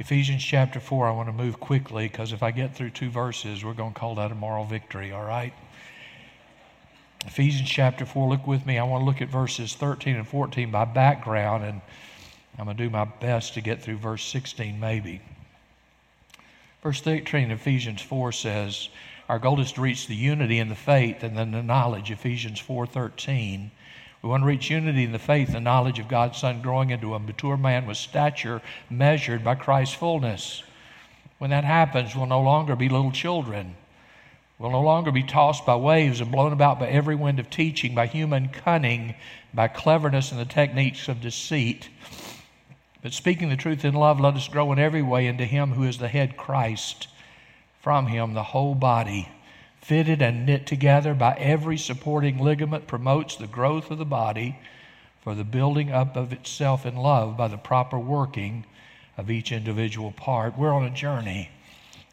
Ephesians chapter 4, I want to move quickly because if I get through two verses, we're going to call that a moral victory, all right? Ephesians chapter 4, look with me. I want to look at verses 13 and 14 by background, and I'm going to do my best to get through verse 16 maybe. Verse 13 in Ephesians 4 says, our goal is to reach the unity in the faith and in the knowledge, Ephesians 4:13. We want to reach unity in the faith and knowledge of God's Son, growing into a mature man with stature measured by Christ's fullness. When that happens, we'll no longer be little children. We'll no longer be tossed by waves and blown about by every wind of teaching, by human cunning, by cleverness and the techniques of deceit. But speaking the truth in love, let us grow in every way into Him who is the head, Christ. From Him, the whole body, fitted and knit together by every supporting ligament, promotes the growth of the body for the building up of itself in love by the proper working of each individual part. We're on a journey.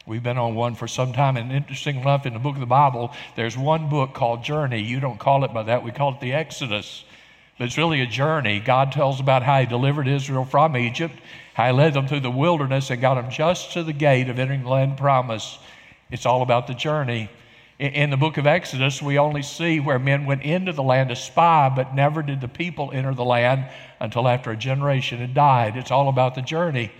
We've been on one for some time, and interesting enough, in the book of the Bible, there's one book called Journey. You don't call it by that. We call it the Exodus. But it's really a journey. God tells about how He delivered Israel from Egypt, how He led them through the wilderness and got them just to the gate of entering the land promise. It's all about the journey. In the book of Exodus, we only see where men went into the land to spy, but never did the people enter the land until after a generation had died. It's all about the journey.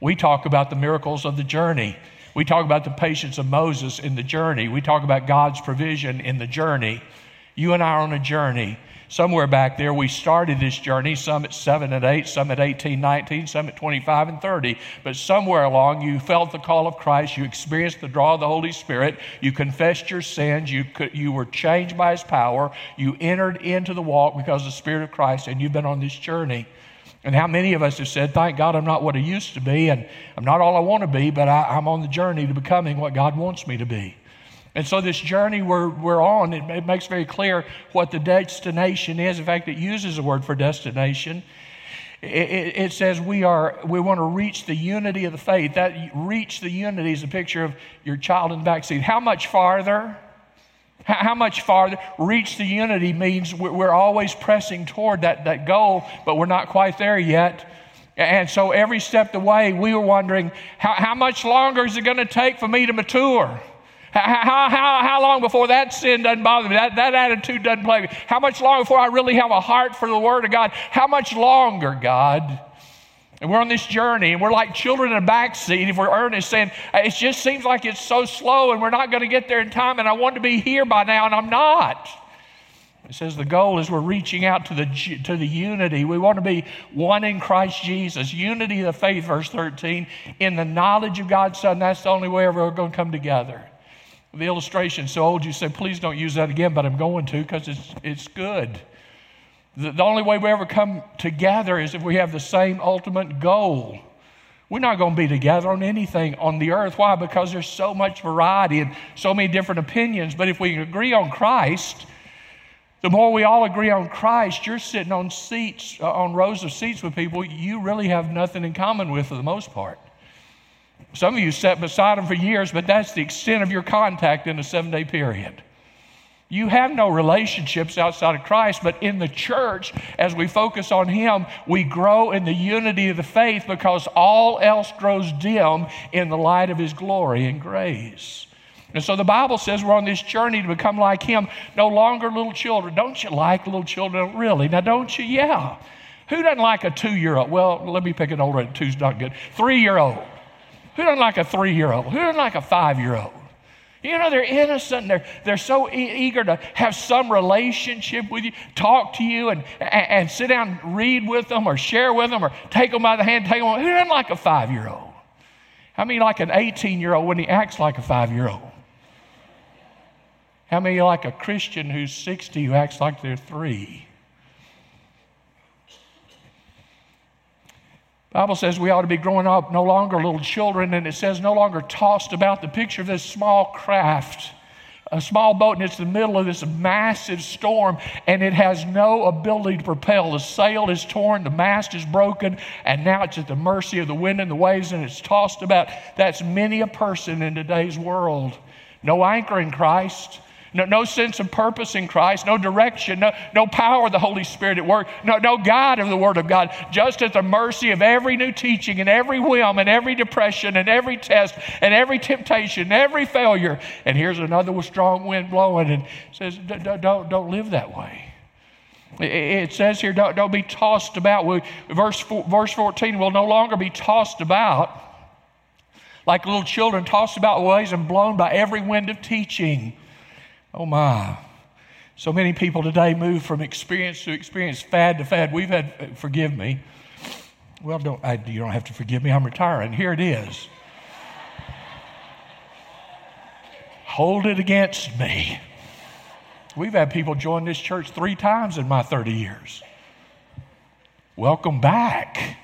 We talk about the miracles of the journey. We talk about the patience of Moses in the journey. We talk about God's provision in the journey. You and I are on a journey. Somewhere back there, we started this journey, some at 7 and 8, some at 18, 19, some at 25 and 30. But somewhere along, you felt the call of Christ, you experienced the draw of the Holy Spirit, you confessed your sins, you were changed by His power, you entered into the walk because of the Spirit of Christ, and you've been on this journey. And how many of us have said, thank God I'm not what I used to be, and I'm not all I want to be, but I'm on the journey to becoming what God wants me to be. And so this journey we're on, it makes very clear what the destination is. In fact, it uses the word for destination. It says we want to reach the unity of the faith. That reach the unity is a picture of your child in the backseat. How much farther? How much farther? Reach the unity means we're always pressing toward that goal, but we're not quite there yet. And so every step of the way, we were wondering, how much longer is it going to take for me to mature? How long before that sin doesn't bother me, that attitude doesn't plague me? How much longer before I really have a heart for the Word of God? How much longer, God? And we're on this journey, and we're like children in a backseat, if we're earnest, saying, it just seems like it's so slow, and we're not going to get there in time, and I want to be here by now, and I'm not. It says the goal is we're reaching out to the unity. We want to be one in Christ Jesus. Unity of the faith, verse 13, in the knowledge of God's Son. That's the only way we're going to come together. The illustration's so old, you say, please don't use that again, but I'm going to because it's good. The only way we ever come together is if we have the same ultimate goal. We're not going to be together on anything on the earth. Why? Because there's so much variety and so many different opinions. But if we agree on Christ, the more we all agree on Christ, you're sitting on seats, on rows of seats with people you really have nothing in common with for the most part. Some of you sat beside them for years, but that's the extent of your contact in a 7-day period. You have no relationships outside of Christ, but in the church, as we focus on Him, we grow in the unity of the faith because all else grows dim in the light of His glory and grace. And so the Bible says we're on this journey to become like Him, no longer little children. Don't you like little children? Really? Now, don't you? Yeah. Who doesn't like a 2-year-old? Well, let me pick an older one. 2's not good. 3-year-old. Who doesn't like a 3-year-old? Who doesn't like a 5-year-old? You know, they're innocent. And they're so eager to have some relationship with you, talk to you, and sit down and read with them or share with them or take them by the hand. Who doesn't like a 5-year-old? How many like an 18-year-old when he acts like a 5-year-old? How many like a Christian who's 60 who acts like they're 3? The Bible says we ought to be growing up no longer little children, and it says no longer tossed about. The picture of this small craft, a small boat, and it's in the middle of this massive storm, and it has no ability to propel. The sail is torn, the mast is broken, and now it's at the mercy of the wind and the waves, and it's tossed about. That's many a person in today's world. No anchor in Christ. no sense of purpose in Christ, no direction, no power of the Holy Spirit at work, no guide of the Word of God, just at the mercy of every new teaching and every whim and every depression and every test and every temptation and every failure. And here's another strong wind blowing and says, don't live that way. It says here, don't be tossed about. Verse 14, will no longer be tossed about like little children, tossed about ways and blown by every wind of teaching. Oh my. So many people today move from experience to experience, fad to fad. We've had, forgive me. Well, you don't have to forgive me. I'm retiring. Here it is. Hold it against me. We've had people join this church 3 times in my 30 years. Welcome back.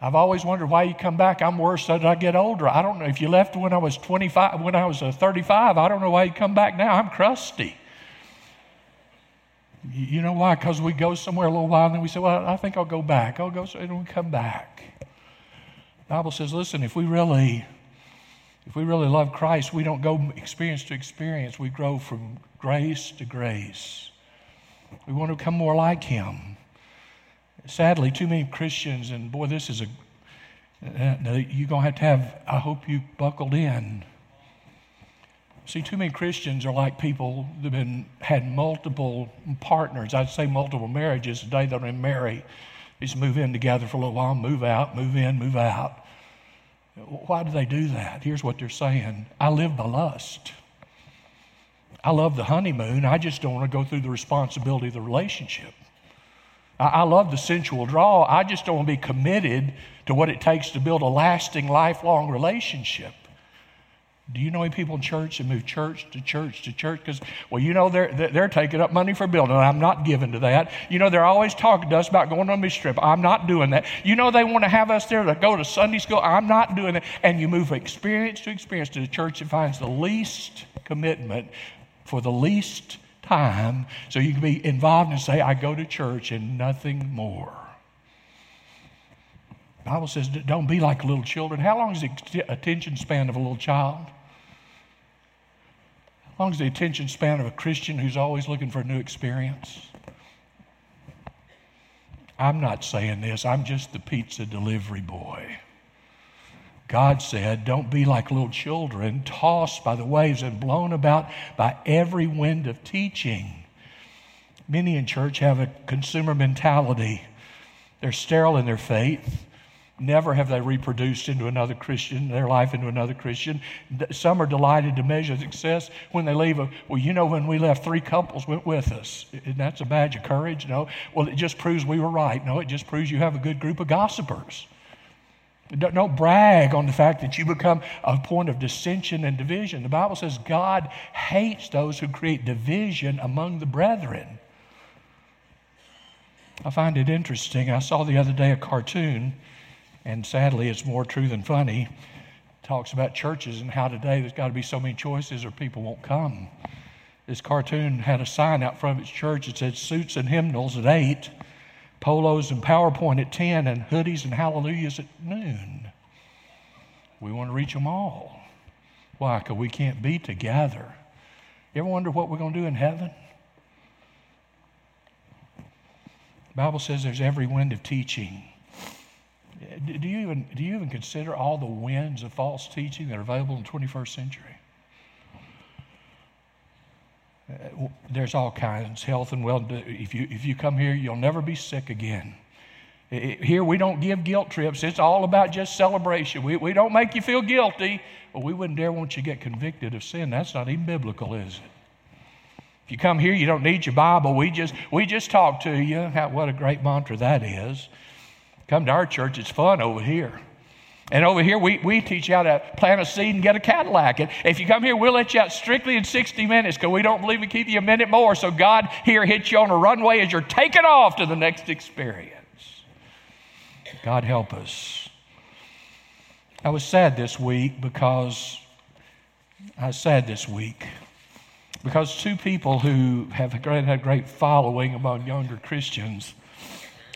I've always wondered why you come back. I'm worse as I get older. I don't know. If you left when I was 25, when I was 35, I don't know why you come back now. I'm crusty. You know why? Because we go somewhere a little while and then we say, well, I think I'll go back. I'll go, and we come back. The Bible says, listen, if we really love Christ, we don't go experience to experience. We grow from grace to grace. We want to become more like Him. Sadly, too many Christians, and boy, this is you're going to have, I hope you buckled in. See, too many Christians are like people that have had multiple partners. I'd say multiple marriages. Today they don't marry. They just move in together for a little while, move out, move in, move out. Why do they do that? Here's what they're saying. I live by lust. I love the honeymoon. I just don't want to go through the responsibility of the relationship. I love the sensual draw. I just don't want to be committed to what it takes to build a lasting, lifelong relationship. Do you know any people in church that move church to church to church? Because, well, you know, they're taking up money for building. I'm not giving to that. You know, they're always talking to us about going on a mission trip. I'm not doing that. You know, they want to have us there to go to Sunday school. I'm not doing that. And you move experience to experience to the church that finds the least commitment for the least time. So you can be involved and say, I go to church and nothing more. The Bible says, don't be like little children. How long is the attention span of a little child? How long is the attention span of a Christian who's always looking for a new experience? I'm not saying this. I'm just the pizza delivery boy. God said, don't be like little children, tossed by the waves and blown about by every wind of teaching. Many in church have a consumer mentality. They're sterile in their faith. Never have they reproduced into another Christian, their life into another Christian. Some are delighted to measure success when they leave. Well, you know, when we left, 3 couples went with us. And that's a badge of courage? No. Well, it just proves we were right. No, it just proves you have a good group of gossipers. Don't brag on the fact that you become a point of dissension and division. The Bible says God hates those who create division among the brethren. I find it interesting. I saw the other day a cartoon, and sadly, it's more true than funny. It talks about churches and how today there's got to be so many choices or people won't come. This cartoon had a sign out front of its church. It said suits and hymnals at 8, polos and PowerPoint at 10, and hoodies and hallelujahs at noon. We want to reach them all. Why? Because we can't be together. You ever wonder what we're going to do in heaven? The Bible says there's every wind of teaching. Do you even consider all the winds of false teaching that are available in the 21st century? There's all kinds, health and well. If you come here, you'll never be sick again. Here we don't give guilt trips. It's all about just celebration. We don't make you feel guilty. Well, we wouldn't dare want you to get convicted of sin. That's not even biblical, is it? If you come here, you don't need your Bible. We just talk to you. What a great mantra that is. Come to our church. It's fun over here. And over here, we teach you how to plant a seed and get a Cadillac. And if you come here, we'll let you out strictly in 60 minutes because we don't believe we keep you a minute more. So God here hits you on a runway as you're taking off to the next experience. God help us. I was sad this week because 2 people who have had a great following among younger Christians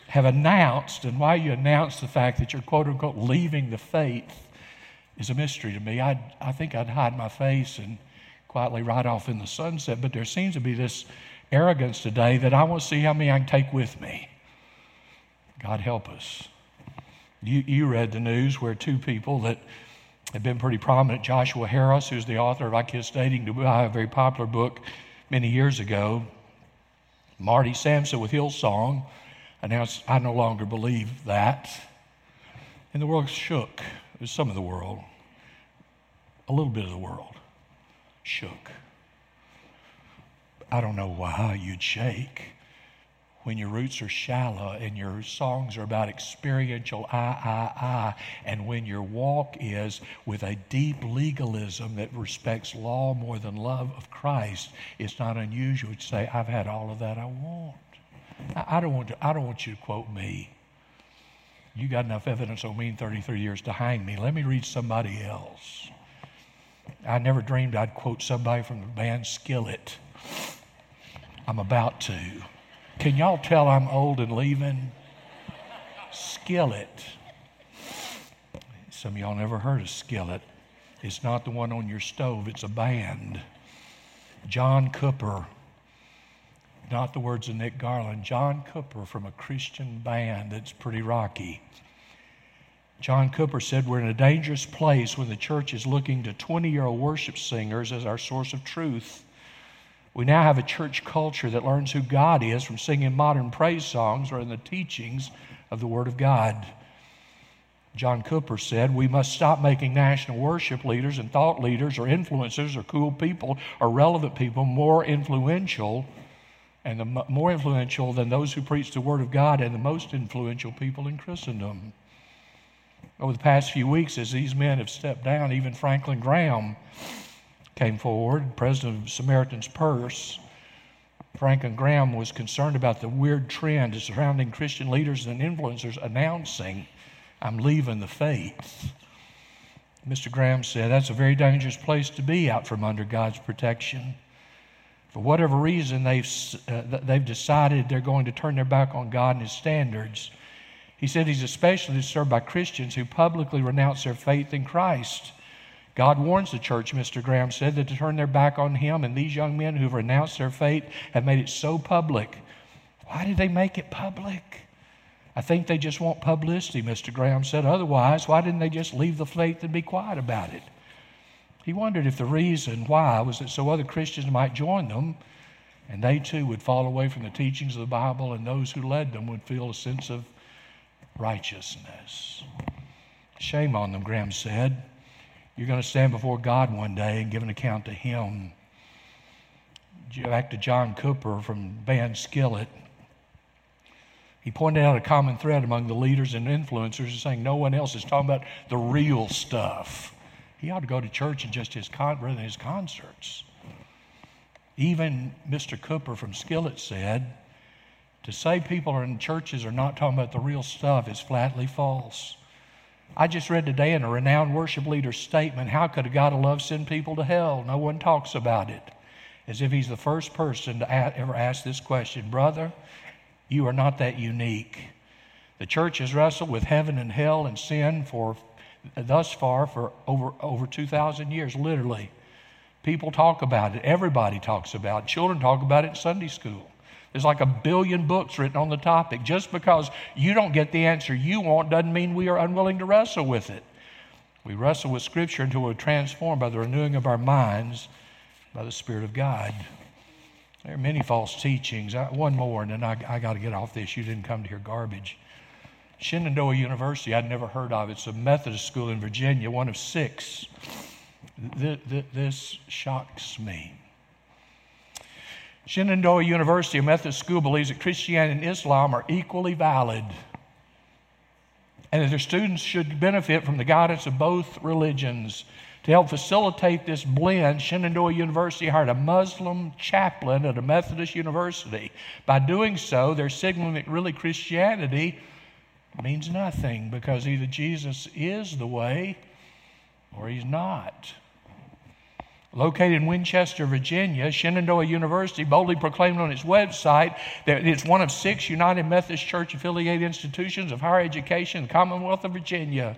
have announced, and why you announce the fact that you're quote-unquote leaving the faith is a mystery to me. I think I'd hide my face and quietly ride off in the sunset, but there seems to be this arrogance today that I want to see how many I can take with me. God help us. You read the news where two people that have been pretty prominent, Joshua Harris, who's the author of I Kiss Dating Goodbye, a very popular book many years ago, Marty Sampson with Hillsong announced, I no longer believe that. And the world shook. Some of the world, a little bit of the world, shook. I don't know why you'd shake when your roots are shallow and your songs are about experiential I, and when your walk is with a deep legalism that respects law more than love of Christ. It's not unusual to say, I've had all of that I want. I don't want you to quote me. You got enough evidence on me in 33 years to hang me. Let me read somebody else. I never dreamed I'd quote somebody from the band Skillet. I'm about to. Can y'all tell I'm old and leaving? Skillet. Some of y'all never heard of Skillet. It's not the one on your stove. It's a band. John Cooper. Not the words of Nick Garland. John Cooper from a Christian band that's pretty rocky. John Cooper said, we're in a dangerous place when the church is looking to 20-year-old worship singers as our source of truth. We now have a church culture that learns who God is from singing modern praise songs or in the teachings of the Word of God. John Cooper said, we must stop making national worship leaders and thought leaders or influencers or cool people or relevant people more influential and more influential than those who preach the Word of God and the most influential people in Christendom. Over the past few weeks, as these men have stepped down, even Franklin Graham came forward, president of Samaritan's Purse. Franklin Graham was concerned about the weird trend surrounding Christian leaders and influencers announcing, I'm leaving the faith. Mr. Graham said, that's a very dangerous place to be out from under God's protection. For whatever reason, they've decided they're going to turn their back on God and His standards. He said he's especially disturbed by Christians who publicly renounce their faith in Christ. God warns the church, Mr. Graham said, that to turn their back on Him, and these young men who've renounced their faith have made it so public. Why did they make it public? I think they just want publicity, Mr. Graham said. Otherwise, why didn't they just leave the faith and be quiet about it? He wondered if the reason why was that so other Christians might join them and they too would fall away from the teachings of the Bible and those who led them would feel a sense of righteousness. Shame on them, Graham said. You're going to stand before God one day and give an account to Him. Back to John Cooper from band Skillet. He pointed out a common thread among the leaders and influencers saying no one else is talking about the real stuff. He ought to go to church and just rather than his concerts. Even Mr. Cooper from Skillet said, to say people are in churches are not talking about the real stuff is flatly false. I just read today in a renowned worship leader's statement, how could a God of love send people to hell? No one talks about it. As if he's the first person to ever ask this question. Brother, you are not that unique. The church has wrestled with heaven and hell and sin for over 2,000 years, literally. People talk about it. Everybody talks about it. Children talk about it in Sunday school. There's like 1 billion books written on the topic. Just because you don't get the answer you want doesn't mean we are unwilling to wrestle with it. We wrestle with Scripture until we're transformed by the renewing of our minds by the Spirit of God. There are many false teachings. One more, and then I got to get off this. You didn't come to hear garbage. Shenandoah University, I'd never heard of. It's a Methodist school in Virginia, one of 6. This shocks me. Shenandoah University, a Methodist school, believes that Christianity and Islam are equally valid and that their students should benefit from the guidance of both religions. To help facilitate this blend, Shenandoah University hired a Muslim chaplain at a Methodist university. By doing so, they're signaling that really Christianity means nothing because either Jesus is the way or He's not. Located in Winchester, Virginia, Shenandoah University boldly proclaimed on its website that it's one of 6 United Methodist Church affiliated institutions of higher education in the Commonwealth of Virginia.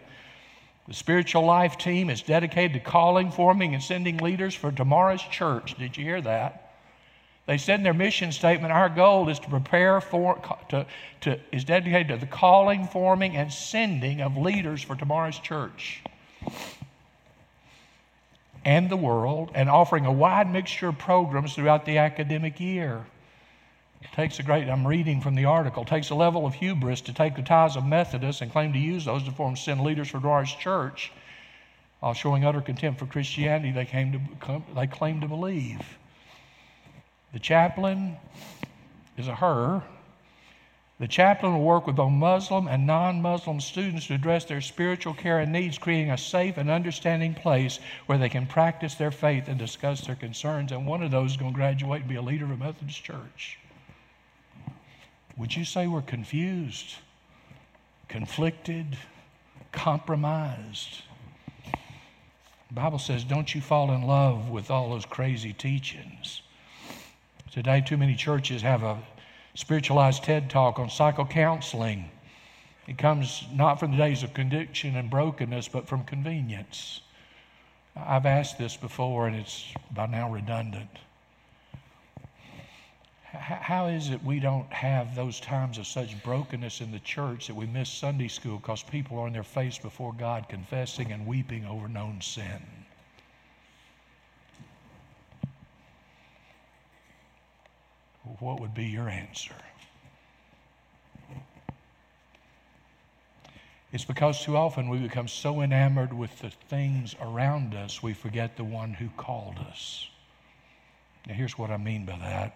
The spiritual life team is dedicated to calling, forming, and sending leaders for tomorrow's church. Did you hear that? They said in their mission statement, our goal is to prepare for, is dedicated to the calling, forming, and sending of leaders for tomorrow's church and the world, and offering a wide mixture of programs throughout the academic year. It takes a great, I'm reading from the article, it takes a level of hubris to take the ties of Methodists and claim to use those to form sin leaders for tomorrow's church, while showing utter contempt for Christianity they claim to believe. The chaplain is a her. The chaplain will work with both Muslim and non-Muslim students to address their spiritual care and needs, creating a safe and understanding place where they can practice their faith and discuss their concerns. And one of those is going to graduate and be a leader of a Methodist church. Would you say we're confused, conflicted, compromised? The Bible says, don't you fall in love with all those crazy teachings. Today, too many churches have a spiritualized TED Talk on psychocounseling. It comes not from the days of conviction and brokenness, but from convenience. I've asked this before, and it's by now redundant. How is it we don't have those times of such brokenness in the church that we miss Sunday school because people are on their face before God confessing and weeping over known sin? What would be your answer? It's because too often we become so enamored with the things around us, we forget the one who called us. Now, here's what I mean by that.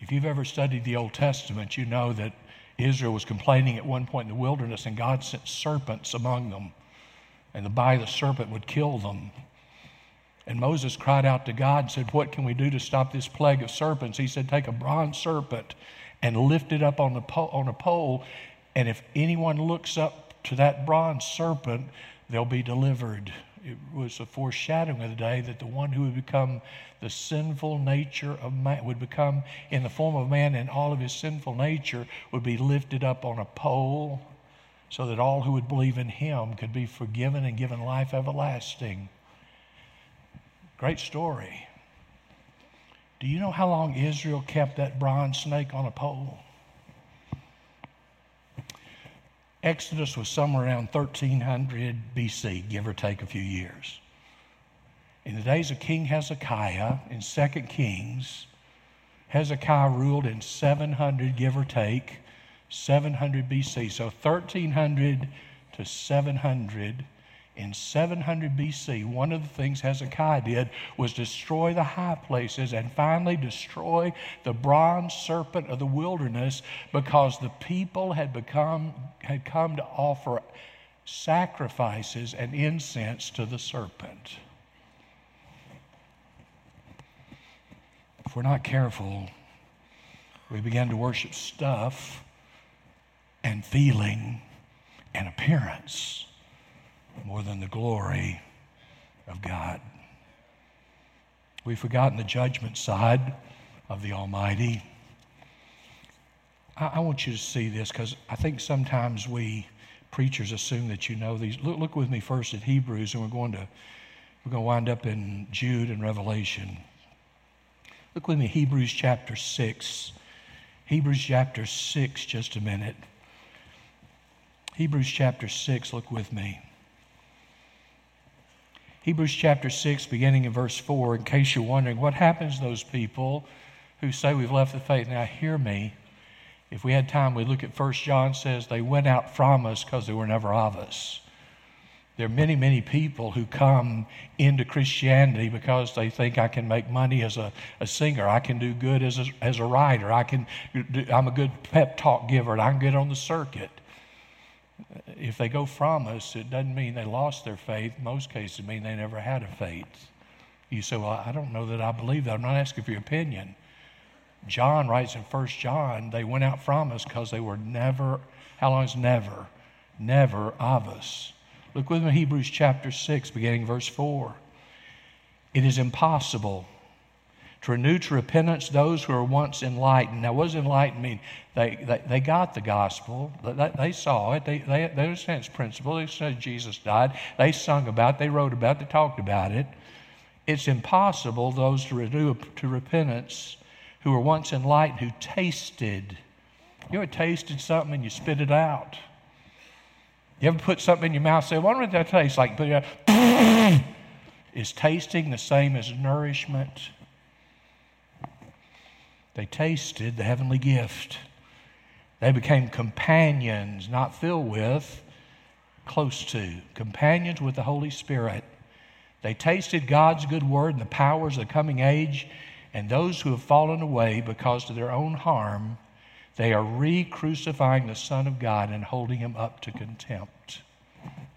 If you've ever studied the Old Testament, you know that Israel was complaining at one point in the wilderness, and God sent serpents among them, and the serpent would kill them. And Moses cried out to God and said, what can we do to stop this plague of serpents? He said, take a bronze serpent and lift it up on a pole, and if anyone looks up to that bronze serpent, they'll be delivered. It was a foreshadowing of the day that the one who would become the sinful nature of man, would become in the form of man and all of his sinful nature, would be lifted up on a pole so that all who would believe in him could be forgiven and given life everlasting. Great story. Do you know how long Israel kept that bronze snake on a pole? Exodus was somewhere around 1300 B.C., give or take a few years. In the days of King Hezekiah, in 2 Kings, Hezekiah ruled in 700, give or take, 700 B.C. So 1300 to 700. In 700 B.C., one of the things Hezekiah did was destroy the high places and finally destroy the bronze serpent of the wilderness, because the people had come to offer sacrifices and incense to the serpent. If we're not careful, we begin to worship stuff and feeling and appearance more than the glory of God. We've forgotten the judgment side of the Almighty. I want you to see this, because I think sometimes we preachers assume that you know these. Look with me first at Hebrews, and we're going to wind up in Jude and Revelation. Look with me, Hebrews chapter 6. Hebrews chapter 6, just a minute. Hebrews chapter 6, look with me. Hebrews chapter 6, beginning in verse 4, in case you're wondering, what happens to those people who say we've left the faith? Now, hear me. If we had time, we'd look at 1 John says, they went out from us because they were never of us. There are many, many people who come into Christianity because they think I can make money as a singer, I can do good as a writer, I'm a good pep talk giver, and I can get on the circuit. If they go from us, it doesn't mean they lost their faith. In most cases, it means they never had a faith. You say, well, I don't know that I believe that. I'm not asking for your opinion. John writes in 1 John, they went out from us because they were never, how long is never? Never of us. Look with me in Hebrews chapter 6, beginning verse 4. It is impossible to renew to repentance those who are once enlightened. Now, what does enlightened mean? They got the gospel. They saw it. They understand its principle. They said Jesus died. They sung about it. They wrote about it. They talked about it. It's impossible those to renew to repentance who were once enlightened, who tasted. You ever tasted something and you spit it out? You ever put something in your mouth and say, well, what did that taste like? Is tasting the same as nourishment? They tasted the heavenly gift. They became companions, not filled with, close to, companions with the Holy Spirit. They tasted God's good word and the powers of the coming age, and those who have fallen away because of their own harm, they are re-crucifying the Son of God and holding him up to contempt.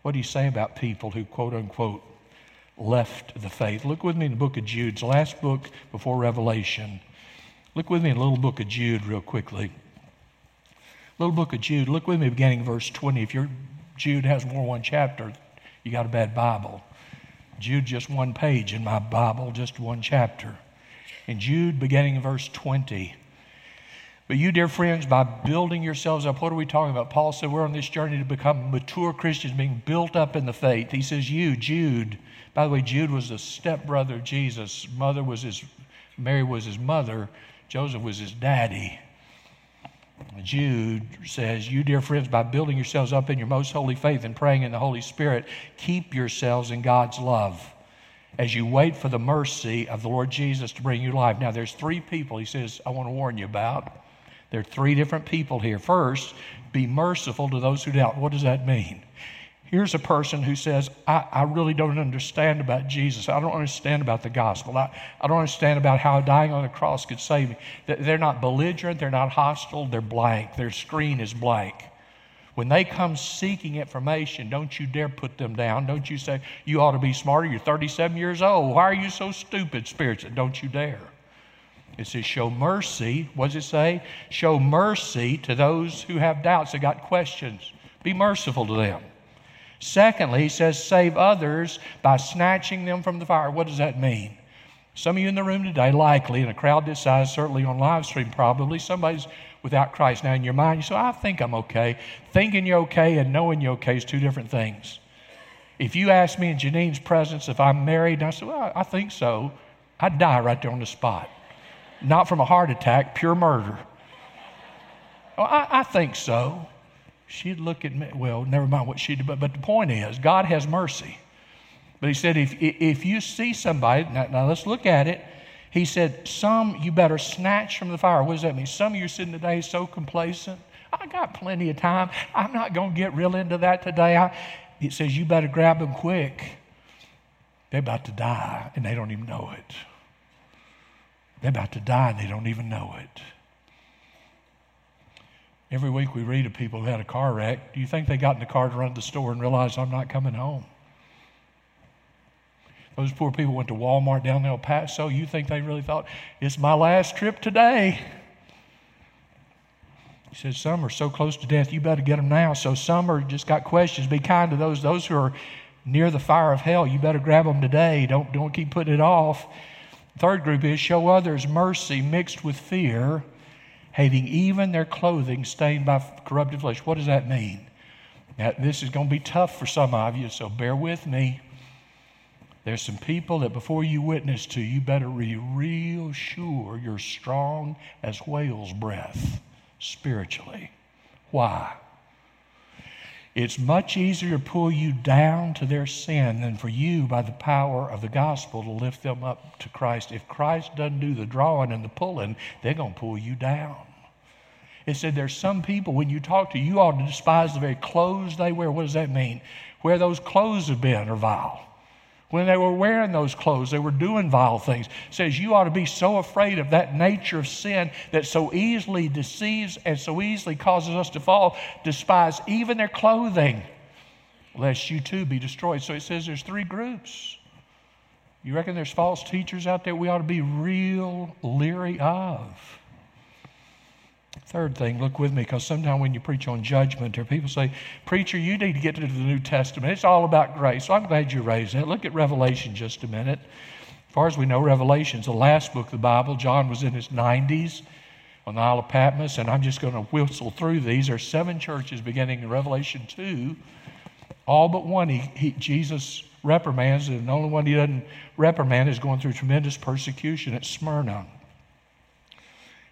What do you say about people who, quote unquote, left the faith? Look with me in the book of Jude, the last book before Revelation. Look with me in the little book of Jude real quickly. Little book of Jude, look with me beginning verse 20. If your Jude has more than one chapter, you got a bad Bible. Jude, just one page in my Bible, just one chapter. In Jude, beginning in verse 20. But you, dear friends, by building yourselves up, what are we talking about? Paul said we're on this journey to become mature Christians, being built up in the faith. He says you, Jude. By the way, Jude was the stepbrother of Jesus. Mary was his mother. Joseph was his daddy. Jude says, you, dear friends, by building yourselves up in your most holy faith and praying in the Holy Spirit, keep yourselves in God's love as you wait for the mercy of the Lord Jesus to bring you life. Now, there's three people he says I want to warn you about. There are three different people here. First, be merciful to those who doubt. What does that mean? Here's a person who says, I really don't understand about Jesus. I don't understand about the gospel. I don't understand about how dying on the cross could save me. They're not belligerent. They're not hostile. They're blank. Their screen is blank. When they come seeking information, don't you dare put them down. Don't you say, you ought to be smarter. You're 37 years old. Why are you so stupid, spiritually? Don't you dare. It says, show mercy. What does it say? Show mercy to those who have doubts, that got questions. Be merciful to them. Secondly, he says, save others by snatching them from the fire. What does that mean? Some of you in the room today, likely, in a crowd this size, certainly on live stream probably, somebody's without Christ. Now, in your mind, you say, I think I'm okay. Thinking you're okay and knowing you're okay is two different things. If you ask me in Janine's presence if I'm married, and I say, well, I think so, I'd die right there on the spot. Not from a heart attack, pure murder. Well, I think so. She'd look at me. Well, never mind what she did. But the point is, God has mercy. But he said, if you see somebody, now let's look at it. He said, some you better snatch from the fire. What does that mean? Some of you are sitting today so complacent. I got plenty of time. I'm not going to get real into that today. It says you better grab them quick. They're about to die, and they don't even know it. They're about to die and they don't even know it. Every week we read of people who had a car wreck. Do you think they got in the car to run to the store and realized I'm not coming home? Those poor people went to Walmart down in El Paso. You think they really thought, it's my last trip today? He says, some are so close to death, you better get them now. So some are just got questions. Be kind to those. Those who are near the fire of hell, you better grab them today. Don't keep putting it off. Third group is show others mercy mixed with fear, hating even their clothing stained by corrupted flesh. What does that mean? Now, this is going to be tough for some of you, so bear with me. There's some people that before you witness to, you better be real sure you're strong as whale's breath spiritually. Why? It's much easier to pull you down to their sin than for you, by the power of the gospel, to lift them up to Christ. If Christ doesn't do the drawing and the pulling, they're going to pull you down. It said there's some people when you talk to, you ought to despise the very clothes they wear. What does that mean? Where those clothes have been are vile. When they were wearing those clothes, they were doing vile things. It says you ought to be so afraid of that nature of sin that so easily deceives and so easily causes us to fall, despise even their clothing, lest you too be destroyed. So it says there's three groups. You reckon there's false teachers out there we ought to be real leery of? Third thing, look with me, because sometimes when you preach on judgment, there are people say, preacher, you need to get into the New Testament. It's all about grace. So I'm glad you raised that. Look at Revelation just a minute. As far as we know, Revelation's the last book of the Bible. John was in his 90s on the Isle of Patmos, and I'm just going to whistle through these. There are seven churches beginning in Revelation 2. All but one, Jesus reprimands, and the only one he doesn't reprimand is going through tremendous persecution at Smyrna.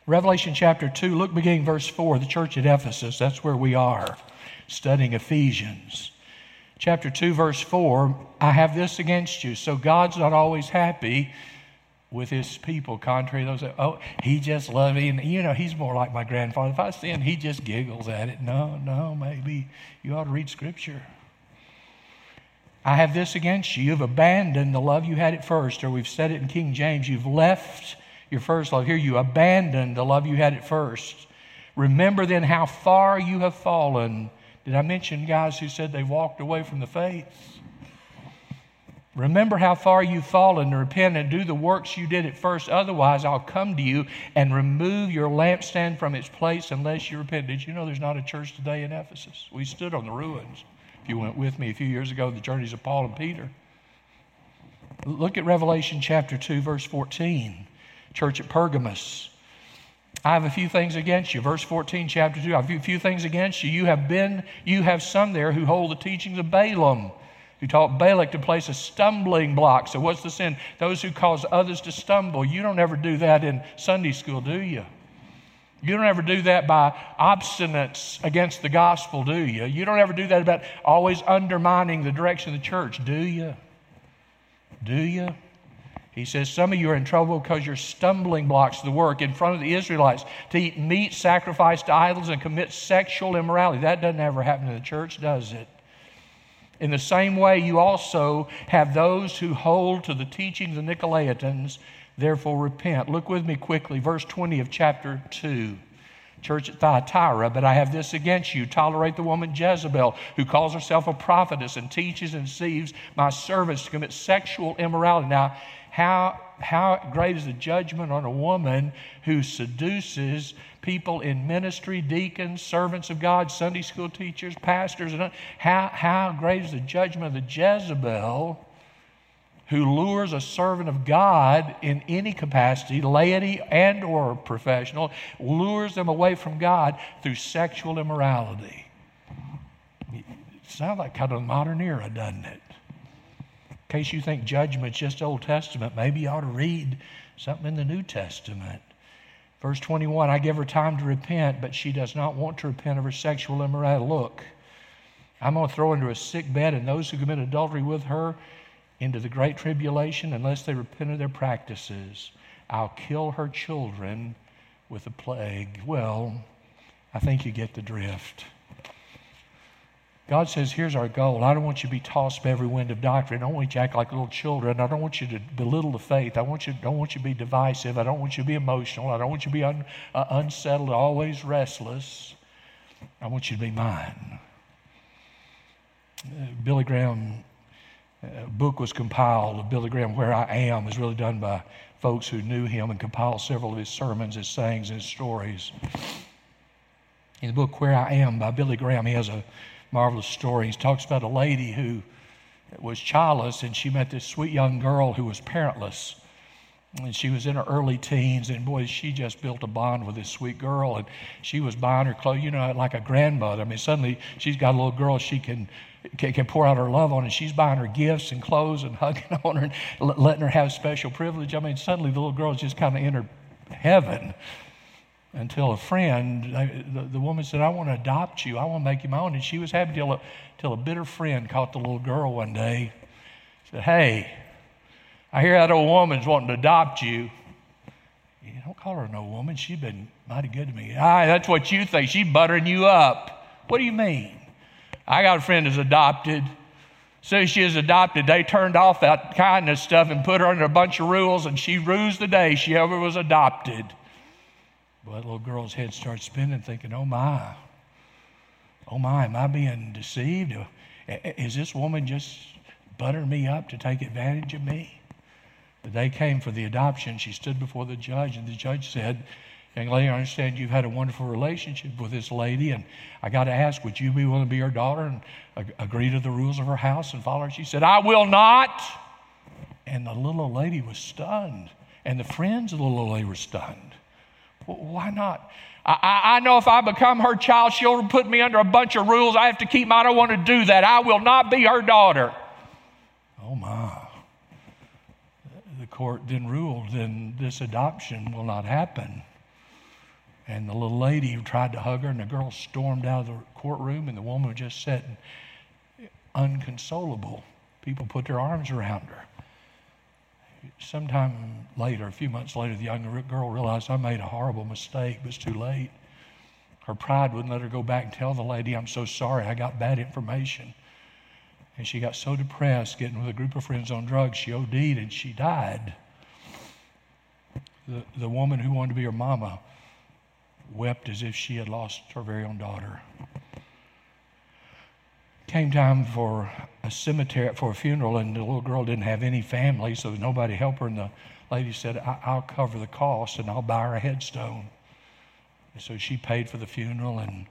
Revelation chapter 2, look beginning verse 4, the church at Ephesus. That's where we are, studying Ephesians. Chapter 2, verse 4, I have this against you. So God's not always happy with his people, contrary to those that, oh, he just loves me. And, you know, he's more like my grandfather. If I sin, he just giggles at it. No, maybe you ought to read Scripture. I have this against you. You've abandoned the love you had at first, or we've said it in King James. You've left your first love. Here you abandoned the love you had at first. Remember then how far you have fallen. Did I mention guys who said they walked away from the faith? Remember how far you've fallen, to repent and do the works you did at first. Otherwise, I'll come to you and remove your lampstand from its place unless you repent. Did you know there's not a church today in Ephesus? We stood on the ruins. If you went with me a few years ago, the journeys of Paul and Peter. Look at Revelation chapter 2, verse 14. Church at Pergamos. I have a few things against you. Verse 14, chapter 2. I have a few things against you. You have some there who hold the teachings of Balaam, who taught Balak to place a stumbling block. So what's the sin? Those who cause others to stumble. You don't ever do that in Sunday school, do you? You don't ever do that by obstinance against the gospel, do you? You don't ever do that about always undermining the direction of the church, do you? Do you? He says, some of you are in trouble because you're stumbling blocks to the work in front of the Israelites to eat meat sacrificed to idols and commit sexual immorality. That doesn't ever happen in the church, does it? In the same way, you also have those who hold to the teachings of the Nicolaitans, therefore repent. Look with me quickly, verse 20 of chapter 2. Church at Thyatira, but I have this against you. Tolerate the woman Jezebel, who calls herself a prophetess and teaches and deceives my servants to commit sexual immorality. Now, how great is the judgment on a woman who seduces people in ministry, deacons, servants of God, Sunday school teachers, pastors. And how great is the judgment of the Jezebel who lures a servant of God in any capacity, laity and or professional, lures them away from God through sexual immorality. It sounds like kind of the modern era, doesn't it? In case you think judgment's just Old Testament, maybe you ought to read something in the New Testament. Verse 21, I give her time to repent, but she does not want to repent of her sexual immorality. Look, I'm going to throw into a sick bed and those who commit adultery with her into the great tribulation unless they repent of their practices. I'll kill her children with a plague. Well, I think you get the drift. God says, here's our goal. I don't want you to be tossed by every wind of doctrine. I don't want you to act like little children. I don't want you to belittle the faith. I don't want you to be divisive. I don't want you to be emotional. I don't want you to be unsettled, always restless. I want you to be mine. Billy Graham, a book was compiled of Billy Graham, Where I Am. It was really done by folks who knew him and compiled several of his sermons, his sayings, and his stories. In the book Where I Am by Billy Graham, he has a marvelous story. He talks about a lady who was childless, and she met this sweet young girl who was parentless. And she was in her early teens, and boy, she just built a bond with this sweet girl. And she was buying her clothes, you know, like a grandmother. I mean, suddenly she's got a little girl she can pour out her love on, and she's buying her gifts and clothes and hugging on her and letting her have special privilege. I mean, suddenly the little girl just kind of entered heaven until a friend, the woman said, I want to adopt you. I want to make you my own. And she was happy till a bitter friend caught the little girl one day. Said, hey, I hear that old woman's wanting to adopt you. You don't call her an old woman. She's been mighty good to me. Aye, that's what you think. She's buttering you up. What do you mean? I got a friend who's adopted. As soon as she was adopted, they turned off that kindness stuff and put her under a bunch of rules, and she rues the day she ever was adopted. Well, that little girl's head starts spinning, thinking, oh my, am I being deceived? Is this woman just buttering me up to take advantage of me? The day came for the adoption. She stood before the judge, and the judge said, young lady, I understand you've had a wonderful relationship with this lady, and I got to ask, would you be willing to be her daughter and agree to the rules of her house and follow her? She said, I will not. And the little old lady was stunned. And the friends of the little old lady were stunned. Why not? I know if I become her child, she'll put me under a bunch of rules I have to keep. I don't want to do that. I will not be her daughter. Oh, my. The court then ruled, then this adoption will not happen. And the little lady tried to hug her, and the girl stormed out of the courtroom, and the woman just sat inconsolable. People put their arms around her. Sometime later, a few months later, the young girl realized, I made a horrible mistake, but it's too late. Her pride wouldn't let her go back and tell the lady, I'm so sorry, I got bad information. And she got so depressed, getting with a group of friends on drugs, she OD'd and she died. The woman who wanted to be her mama wept as if she had lost her very own daughter. Came time for a cemetery, for a funeral, and the little girl didn't have any family, so nobody helped her. And the lady said, I'll cover the cost and I'll buy her a headstone. And so she paid for the funeral, and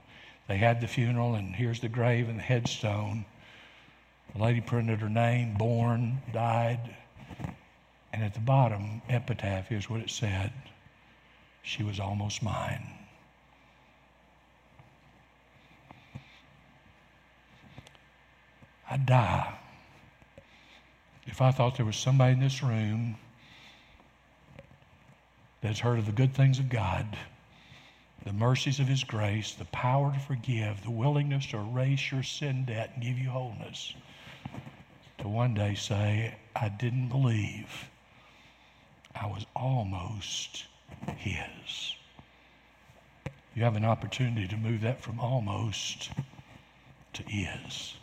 they had the funeral, and here's the grave and the headstone. The lady printed her name, born, died, and at the bottom, epitaph, here's what it said: she was almost mine. I'd die if I thought there was somebody in this room that's heard of the good things of God, the mercies of His grace, the power to forgive, the willingness to erase your sin debt and give you wholeness, to one day say, I didn't believe I was almost His. You have an opportunity to move that from almost to is.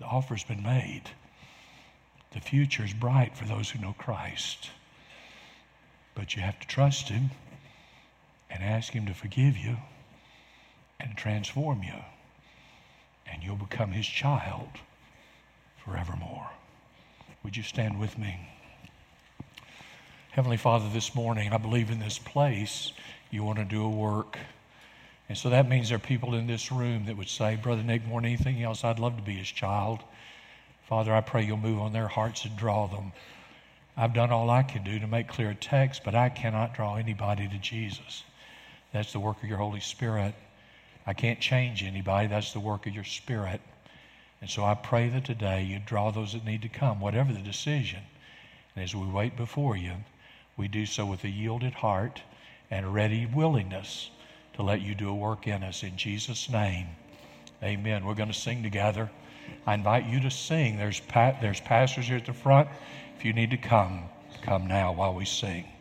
The offer's been made. The future is bright for those who know Christ. But you have to trust Him and ask Him to forgive you and transform you. And you'll become His child forevermore. Would you stand with me? Heavenly Father, this morning, I believe in this place you want to do a work. And so that means there are people in this room that would say, Brother Nick, more than anything else, I'd love to be His child. Father, I pray you'll move on their hearts and draw them. I've done all I can do to make clear a text, but I cannot draw anybody to Jesus. That's the work of your Holy Spirit. I can't change anybody. That's the work of your Spirit. And so I pray that today you draw those that need to come, whatever the decision. And as we wait before you, we do so with a yielded heart and a ready willingness to let you do a work in us. In Jesus' name, amen. We're going to sing together. I invite you to sing. There's pastors here at the front. If you need to come, come now while we sing.